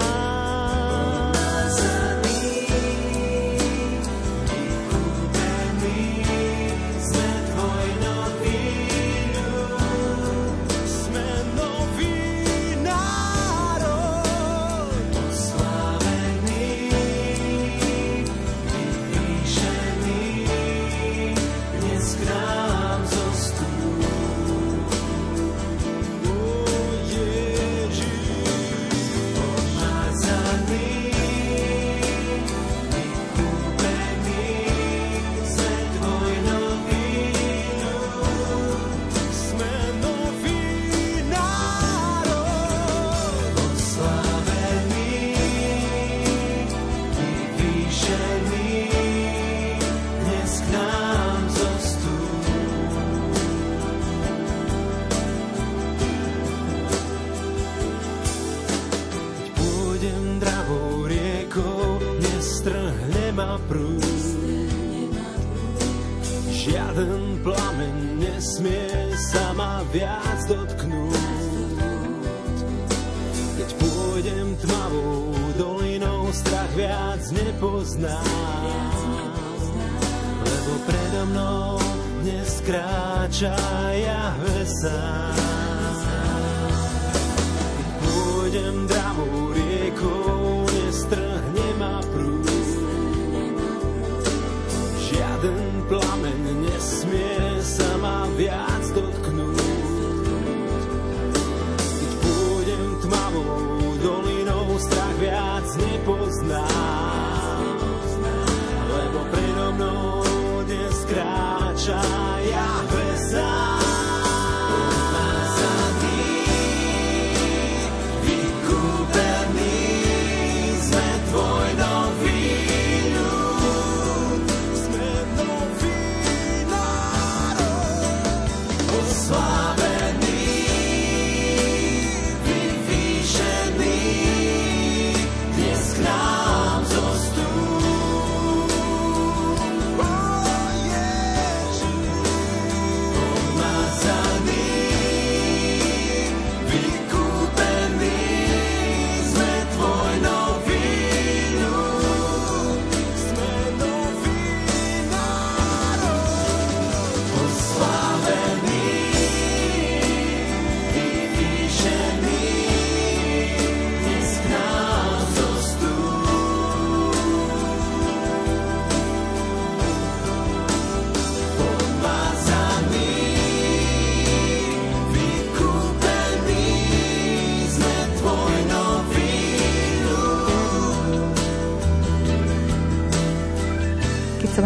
Žiaden plamen nesmie sa ma viac dotknúť. Keď pôjdem tmavou dolinou, strach viac nepoznám, lebo predo mnou dnes kráča Jahve sám. Keď pôjdem dravou riekou, nestrhne ma prúd. Ten plamen nesmie sa ma viac dotknúť. Keď pôjdem tmavou dolinou, strach viac nepoznám, lebo predo mnou dnes kráča Jahve sám.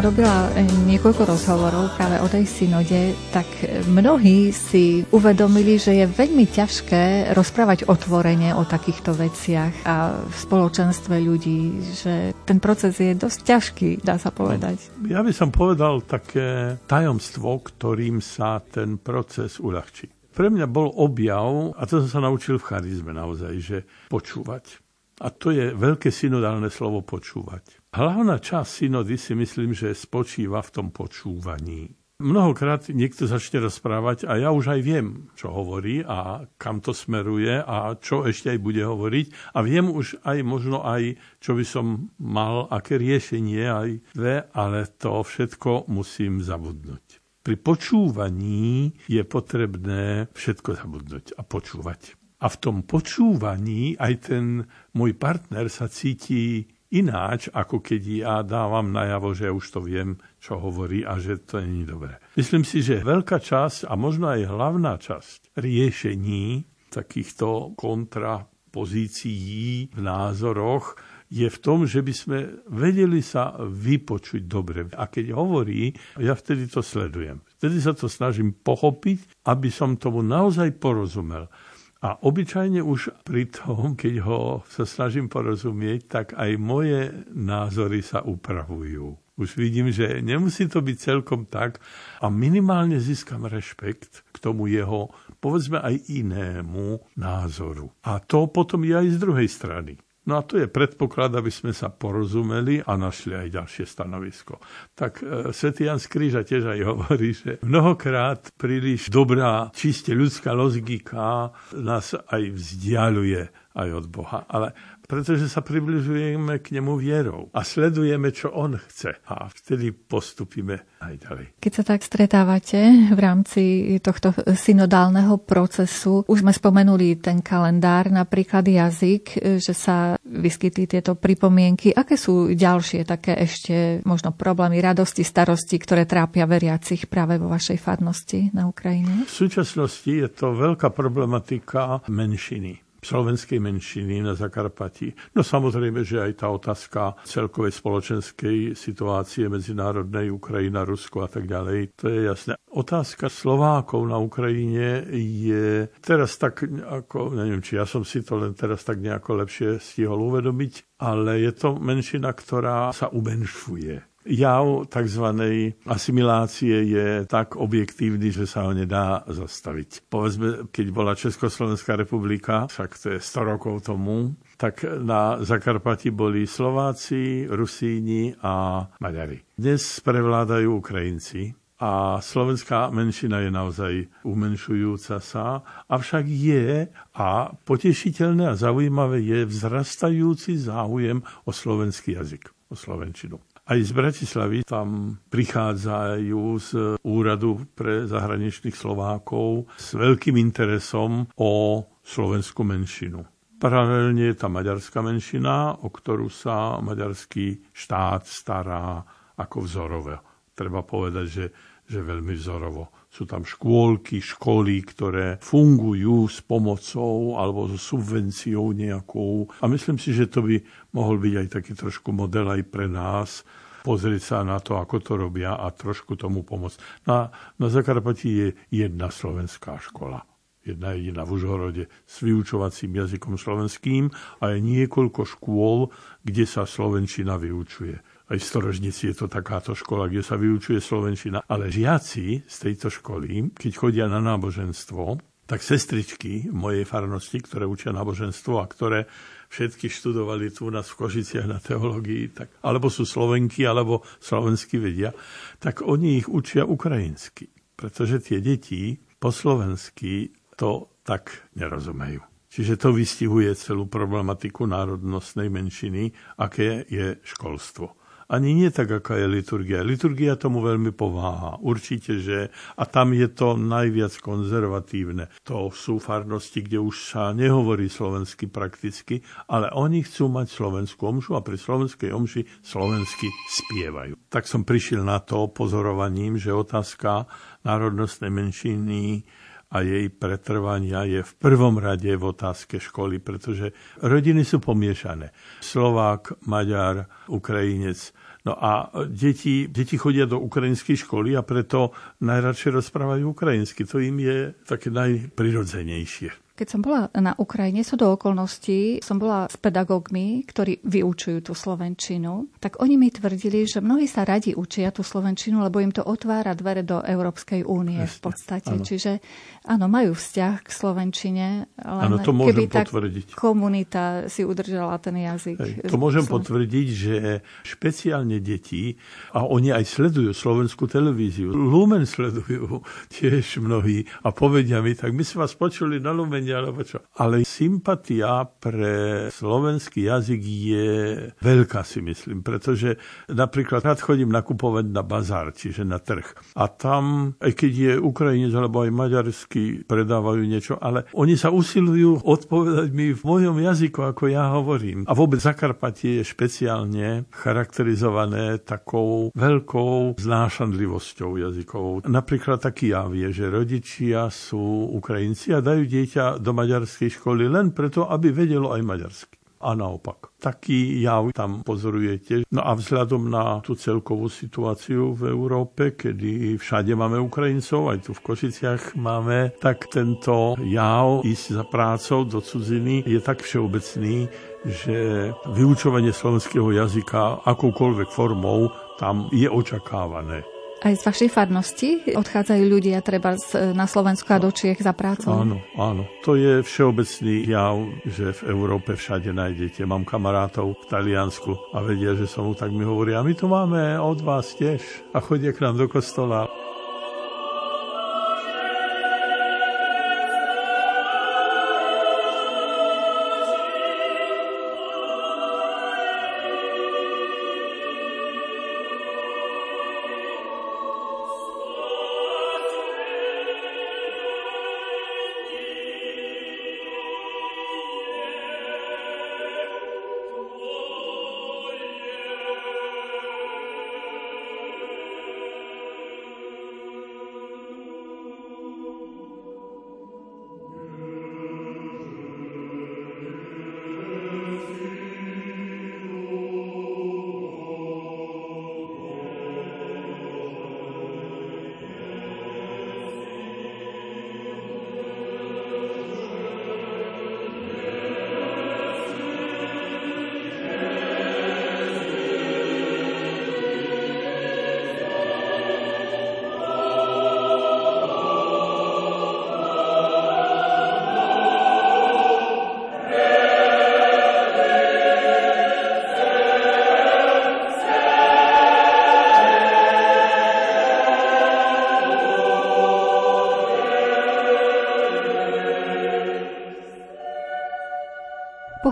Robila niekoľko rozhovorov práve o tej synode, tak mnohí si uvedomili, že je veľmi ťažké rozprávať otvorene o takýchto veciach a v spoločenstve ľudí, že ten proces je dosť ťažký, dá sa povedať. Ja by som povedal také tajomstvo, ktorým sa ten proces uľahčí. Pre mňa bol objav, a to som sa naučil v charizme naozaj, že počúvať. A to je veľké synodálne slovo počúvať. Hlavná časť synody si myslím, že spočíva v tom počúvaní. Mnohokrát niekto začne rozprávať a ja už aj viem, čo hovorí a kam to smeruje a čo ešte aj bude hovoriť. A viem už aj možno aj, čo by som mal, aké riešenie aj dve, ale to všetko musím zabudnúť. Pri počúvaní je potrebné všetko zabudnúť a počúvať. A v tom počúvaní aj ten môj partner sa cíti ináč, ako keď ja dávam najavo, že už to viem, čo hovorí a že to nie je dobré. Myslím si, že veľká časť a možno aj hlavná časť riešení takýchto kontrapozícií v názoroch je v tom, že by sme vedeli sa vypočuť dobre. A keď hovorí, ja vtedy to sledujem. Vtedy sa to snažím pochopiť, aby som tomu naozaj porozumel. A obyčajne už pri tom, keď ho sa snažím porozumieť, tak aj moje názory sa upravujú. Už vidím, že nemusí to byť celkom tak a minimálne získam rešpekt, tomu jeho, povedzme aj inému názoru. A to potom je aj z druhej strany. No a to je predpoklad, aby sme sa porozumeli a našli aj ďalšie stanovisko. Tak svätý Jan z Kríža tiež aj hovorí, že mnohokrát príliš dobrá, čiste ľudská logika nás aj vzdialuje aj od Boha. Ale pretože sa približujeme k nemu vierou a sledujeme, čo on chce. A vtedy postupíme aj ďalej. Keď sa tak stretávate v rámci tohto synodálneho procesu, už sme spomenuli ten kalendár, napríklad jazyk, že sa vyskytli tieto pripomienky. Aké sú ďalšie také ešte možno problémy, radosti, starosti, ktoré trápia veriacich práve vo vašej farnosti na Ukrajine? V súčasnosti je to veľká problematika menšiny. Slovenskej menšiny na Zakarpatí. No samozrejme, že aj tá otázka celkovej spoločenskej situácie medzinárodnej Ukrajina, Rusko a tak ďalej, to je jasné. Otázka Slovákov na Ukrajine je teraz tak, ako, neviem, či ja som si to len teraz tak nejako lepšie stihol uvedomiť, ale je to menšina, ktorá sa umenšuje. Jav tzv. Asimilácie je tak objektívny, že sa ho nedá zastaviť. Povedzme, keď bola Československá republika, však to je 100 rokov tomu, tak na Zakarpati boli Slováci, Rusíni a Maďari. Dnes prevládajú Ukrajinci a slovenská menšina je naozaj umenšujúca sa, avšak je a potešiteľné a zaujímavé je vzrastajúci záujem o slovenský jazyk, o slovenčinu. Aj z Bratislavy tam prichádzajú z úradu pre zahraničných Slovákov s veľkým interesom o slovenskú menšinu. Paralelne je tá maďarská menšina, o ktorú sa maďarský štát stará ako vzorovo. Treba povedať, že veľmi vzorovo. Sú tam škôlky, školy, ktoré fungujú s pomocou alebo so subvenciou nejakou. A myslím si, že to by mohol byť aj taký trošku model aj pre nás, pozrieť sa na to, ako to robia a trošku tomu pomôcť. Na Zakarpatí je jedna slovenská škola. Jedna jediná v Užhorode s vyučovacím jazykom slovenským a je niekoľko škôl, kde sa slovenčina vyučuje. Aj v Storožnici je to takáto škola, kde sa vyučuje slovenčina. Ale žiaci z tejto školy, keď chodia na náboženstvo, tak sestričky v mojej farnosti, ktoré učia náboženstvo a ktoré všetky študovali tu u nás v Košiciach na teológii, tak, alebo sú Slovenky, alebo slovensky vedia, tak oni ich učia ukrajinsky. Pretože tie deti po slovensky to tak nerozumejú. Čiže to vystihuje celú problematiku národnostnej menšiny, aké je školstvo. Ani nie tak, aká je liturgia. Liturgia tomu veľmi pomáha. Určite, že... A tam je to najviac konzervatívne. To sú farnosti, kde už sa nehovorí slovensky prakticky, ale oni chcú mať slovenskú omšu a pri slovenskej omši slovensky spievajú. Tak som prišiel na to pozorovaním, že otázka národnostnej menšiny a jej pretrvania je v prvom rade v otázke školy, pretože rodiny sú pomiešané. Slovák, Maďar, Ukrajinec. No a deti chodia do ukrajinskej školy a preto najradšej rozprávajú ukrajinsky. To im je také najprirodzenejšie. Keď som bola na Ukrajine, do okolností som bola s pedagógmi, ktorí vyučujú tú slovenčinu, tak oni mi tvrdili, že mnohí sa radi učia tú slovenčinu, lebo im to otvára dvere do Európskej únie v podstate. Áno. Čiže áno, majú vzťah k slovenčine, len áno, to môžem potvrdiť. Komunita si udržala ten jazyk. Hej, to môžem potvrdiť, že špeciálne deti, a oni aj sledujú slovenskú televíziu, Lumen sledujú tiež mnohí a povedia mi, tak my sme vás počuli na Lumen, ale sympatia pre slovenský jazyk je veľká, si myslím, pretože napríklad rád chodím nakupovať na bazár, čiže na trh. A tam, aj keď je Ukrajinec alebo aj maďarský, predávajú niečo, ale oni sa usilujú odpovedať mi v mojom jazyku, ako ja hovorím. A vôbec Zakarpatie je špeciálne charakterizované takou veľkou znášanlivosťou jazykovou. Napríklad taký jav je, že rodičia sú Ukrajinci a dajú dieťa do maďarskej školy len preto, aby vedelo aj maďarsky. A naopak. Taký jav tam pozorujete. No a vzhľadom na tú celkovú situáciu v Európe, kedy všade máme Ukrajincov, aj tu v Košiciach máme, tak tento jav ísť za prácou do cudziny je tak všeobecný, že vyučovanie slovenského jazyka akoukoľvek formou tam je očakávané. Aj z vašej farnosti odchádzajú ľudia treba na Slovensku a do Čiech za prácou? Áno, áno. To je všeobecný jav, že v Európe všade nájdete. Mám kamarátov v Taliansku a vedia, že som mu tak mi hovoria. A my to máme od vás tiež. A chodia k nám do kostola.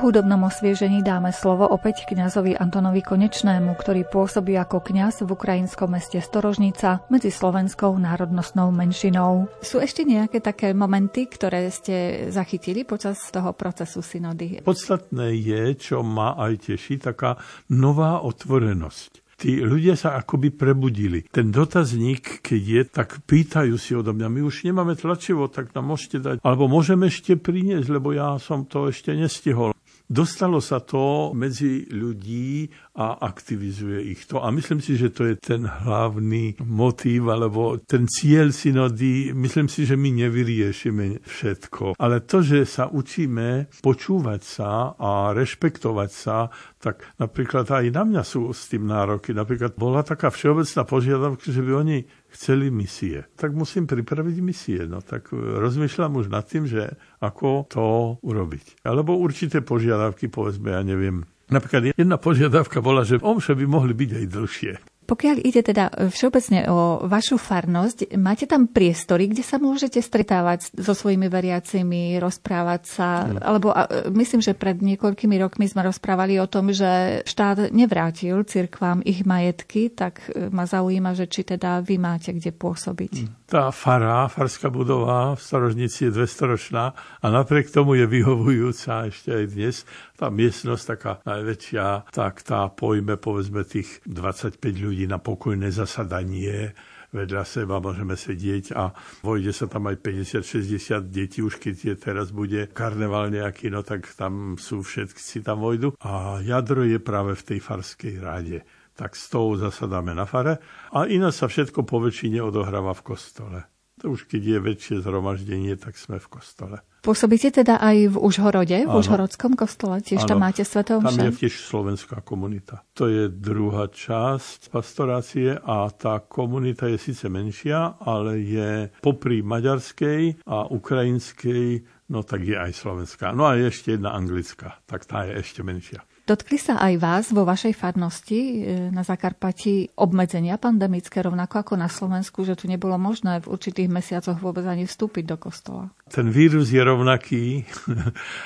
V hudobnom osviežení dáme slovo opäť kňazovi Antonovi Konečnému, ktorý pôsobí ako kňaz v ukrajinskom meste Storožnica medzi slovenskou národnostnou menšinou. Sú ešte nejaké také momenty, ktoré ste zachytili počas toho procesu synody? Podstatné je, čo ma aj teší, taká nová otvorenosť. Tí ľudia sa akoby prebudili. Ten dotazník, keď je, tak pýtajú si odo mňa. My už nemáme tlačivo, tak nám môžete dať. Alebo môžeme ešte priniesť, lebo ja som to ešte nestihol. Dostalo sa to medzi ľudí a aktivizuje ich to. A myslím si, že to je ten hlavný motív, alebo ten cieľ synody. Myslím si, že my nevyriešime všetko. Ale to, že sa učíme počúvať sa a rešpektovať sa, tak napríklad aj na mňa sú s tým nároky. Napríklad bola taká všeobecná požiadavka, že by oni chceli misie. Tak musím pripraviť misie. No tak rozmýšľam už nad tým, že ako to urobiť. Alebo určité požiadavky, povedzme, ja neviem. Napríklad jedna požiadavka bola, že omše by mohli byť aj dlhšie. Pokiaľ ide teda všeobecne o vašu farnosť, máte tam priestory, kde sa môžete stretávať so svojimi veriacimi, rozprávať sa? No. Alebo myslím, že pred niekoľkými rokmi sme rozprávali o tom, že štát nevrátil cirkvám ich majetky, tak ma zaujíma, že či teda vy máte kde pôsobiť. Tá farská budova v Storožnici je 200-ročná a napriek tomu je vyhovujúca ešte aj dnes. Tá miestnosť taká najväčšia, tak tá pojme povedzme tých 25 ľudí na pokojné zasadanie, vedľa seba môžeme sedieť a vojde sa tam aj 50-60 detí, už keď je teraz bude karneval nejaký, no tak tam sú všetci, tam vojdu. A jadro je práve v tej farskej rade. Tak s tou zasadáme na fare a ináč sa všetko po väčšine odohráva v kostole. To už keď je väčšie zhromaždenie, tak sme v kostole. Pôsobíte teda aj v Užhorode, v Užhorodskom kostole, tiež tam máte svätú omšu? Tam je tiež slovenská komunita. To je druhá časť pastorácie a tá komunita je síce menšia, ale je popri maďarskej a ukrajinskej, no tak je aj slovenská. No a je ešte jedna anglická, tak tá je ešte menšia. Dotkli sa aj vás vo vašej farnosti na Zakarpatí obmedzenia pandemické, rovnako ako na Slovensku, že tu nebolo možné v určitých mesiacoch vôbec ani vstúpiť do kostola? Ten vírus je rovnaký,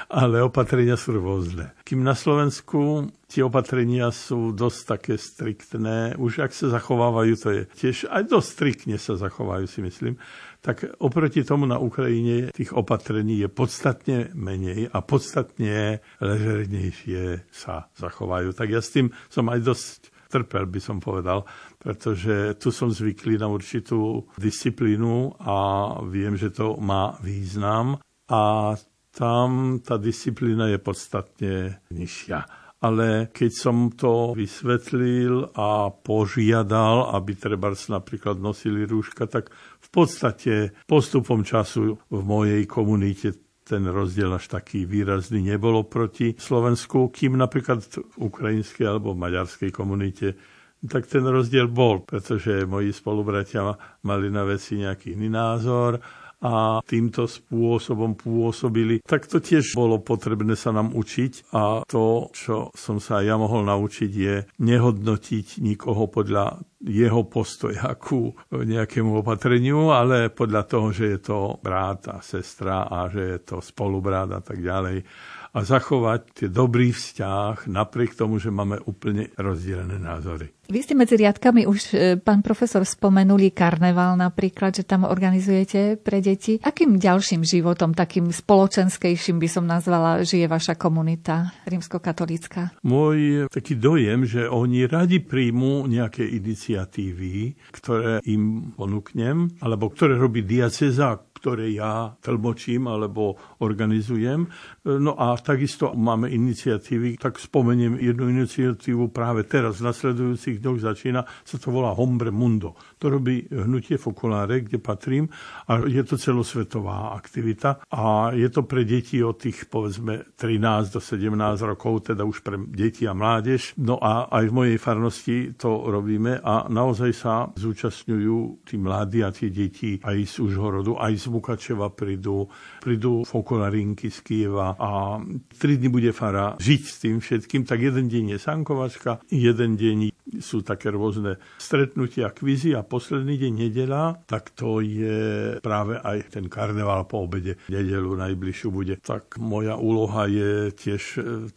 ale opatrenia sú rôzne. Kým na Slovensku tie opatrenia sú dosť také striktné, už ak sa zachovávajú, to je tiež aj dosť striktne sa zachovajú, si myslím, tak oproti tomu na Ukrajine tých opatrení je podstatne menej a podstatne ležernejšie sa zachovajú. Tak ja s tým som aj dosť trpel, by som povedal, pretože tu som zvyklý na určitú disciplínu a viem, že to má význam a tam tá disciplína je podstatne nižšia. Ale keď som to vysvetlil a požiadal, aby trebárs napríklad nosili rúška, tak v podstate postupom času v mojej komunite ten rozdiel až taký výrazný nebolo proti Slovensku, kým napríklad v ukrajinskej alebo maďarskej komunite tak ten rozdiel bol, pretože moji spolubratia mali na veci nejaký iný názor a týmto spôsobom pôsobili. Tak to tiež bolo potrebné sa nám učiť a to, čo som sa ja mohol naučiť, je nehodnotiť nikoho podľa jeho postoja ku nejakému opatreniu, ale podľa toho, že je to brat a sestra a že je to spolubrat a tak ďalej. A zachovať tie dobrý vzťah napriek tomu, že máme úplne rozdielne názory. Vy ste medzi riadkami už, pán profesor, spomenuli karneval napríklad, že tam organizujete pre deti. Akým ďalším životom, takým spoločenskejším by som nazvala, žije vaša komunita rímskokatolícka? Môj taký dojem, že oni radi príjmu nejaké iniciatívy, ktoré im ponúknem, alebo ktoré robí diacéza, ktoré ja tlmočím alebo organizujem. No a takisto máme iniciatívy, tak spomeniem jednu iniciatívu práve teraz, v nasledujúcich dňoch začína, sa to volá Hombre Mundo. To robí hnutie Fokoláre, kde patrím a je to celosvetová aktivita a je to pre deti od tých povedzme 13 do 17 rokov, teda už pre deti a mládež. No a aj v mojej farnosti to robíme a naozaj sa zúčastňujú tí mladí a tie deti aj z Užhorodu, aj z Mukačeva prídu Fokolarinky z Kyjeva a 3 dni bude fara žiť s tým všetkým. Tak jeden deň je sankovačka, jeden deň sú také rôzne stretnutia, kvízy a posledný deň nedeľa, tak to je práve aj ten karneval po obede. Nedeľu najbližšiu bude. Tak moja úloha je tiež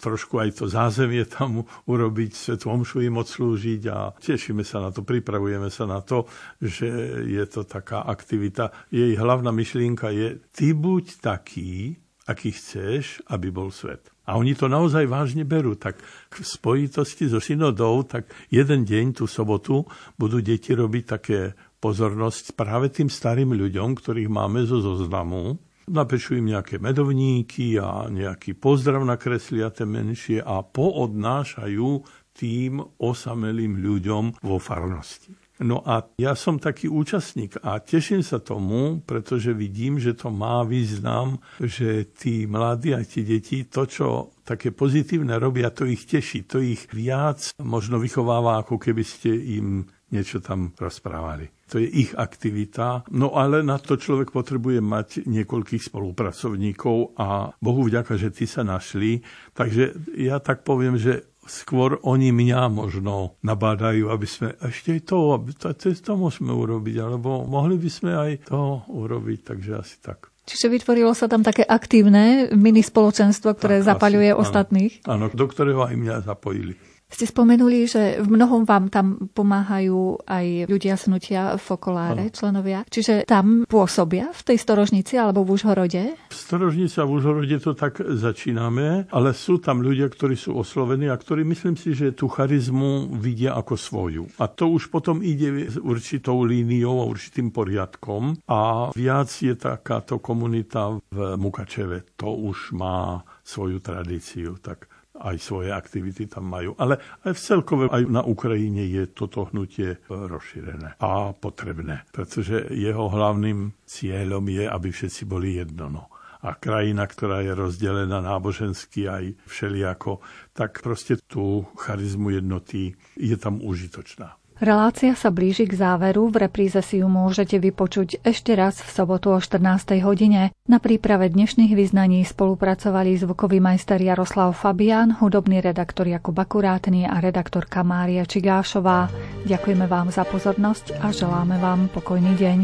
trošku aj to zázemie tam urobiť, svätú omšu im odslúžiť a tešíme sa na to, pripravujeme sa na to, že je to taká aktivita. Jej hlavná myšlienka je, ty buď taký, aký chceš, aby bol svet. A oni to naozaj vážne berú. Tak v spojitosti so synodou, tak jeden deň, tú sobotu, budú deti robiť také pozornosť práve tým starým ľuďom, ktorých máme zo zoznamu. Napečú im nejaké medovníky a nejaký pozdrav nakreslia tie menšie a poodnášajú tým osamelým ľuďom vo farnosti. No a ja som taký účastník a teším sa tomu, pretože vidím, že to má význam, že tí mladí a tí deti, to, čo také pozitívne robia, to ich teší, to ich viac možno vychováva, ako keby ste im niečo tam rozprávali. To je ich aktivita, no ale na to človek potrebuje mať niekoľkých spolupracovníkov a Bohu vďaka, že tí sa našli. Takže ja tak poviem, že skôr oni mňa možno nabádajú, aby sme ešte to, aby to môžeme urobiť, alebo mohli by sme aj to urobiť, takže asi tak. Čiže vytvorilo sa tam také aktívne mini spoločenstvo, ktoré tak, zapaľuje asi, ostatných? Áno, do ktorého aj mňa zapojili. Ste spomenuli, že v mnohom vám tam pomáhajú aj ľudia z hnutia Fokoláre, členovia. Čiže tam pôsobia v tej Storožnici alebo v Užhorode? V Storožnici a v Užhorode to tak začíname, ale sú tam ľudia, ktorí sú oslovení a ktorí, myslím si, že tú charizmu vidia ako svoju. A to už potom ide s určitou líniou a určitým poriadkom. A viac je takáto komunita v Mukačeve. To už má svoju tradíciu, tak aj svoje aktivity tam majú. Ale aj v celkové, aj na Ukrajine je toto hnutie rozšírené a potrebné, pretože jeho hlavným cieľom je, aby všetci boli jedno. No. A krajina, ktorá je rozdelená nábožensky aj všelijako, tak proste tú charizmu jednoty je tam užitočná. Relácia sa blíži k záveru, v repríze si ju môžete vypočuť ešte raz v sobotu o 14. hodine. Na príprave dnešných vyznaní spolupracovali zvukový majster Jaroslav Fabián, hudobný redaktor Jakub Akurátny a redaktorka Mária Čigášová. Ďakujeme vám za pozornosť a želáme vám pokojný deň.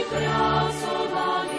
Pracovali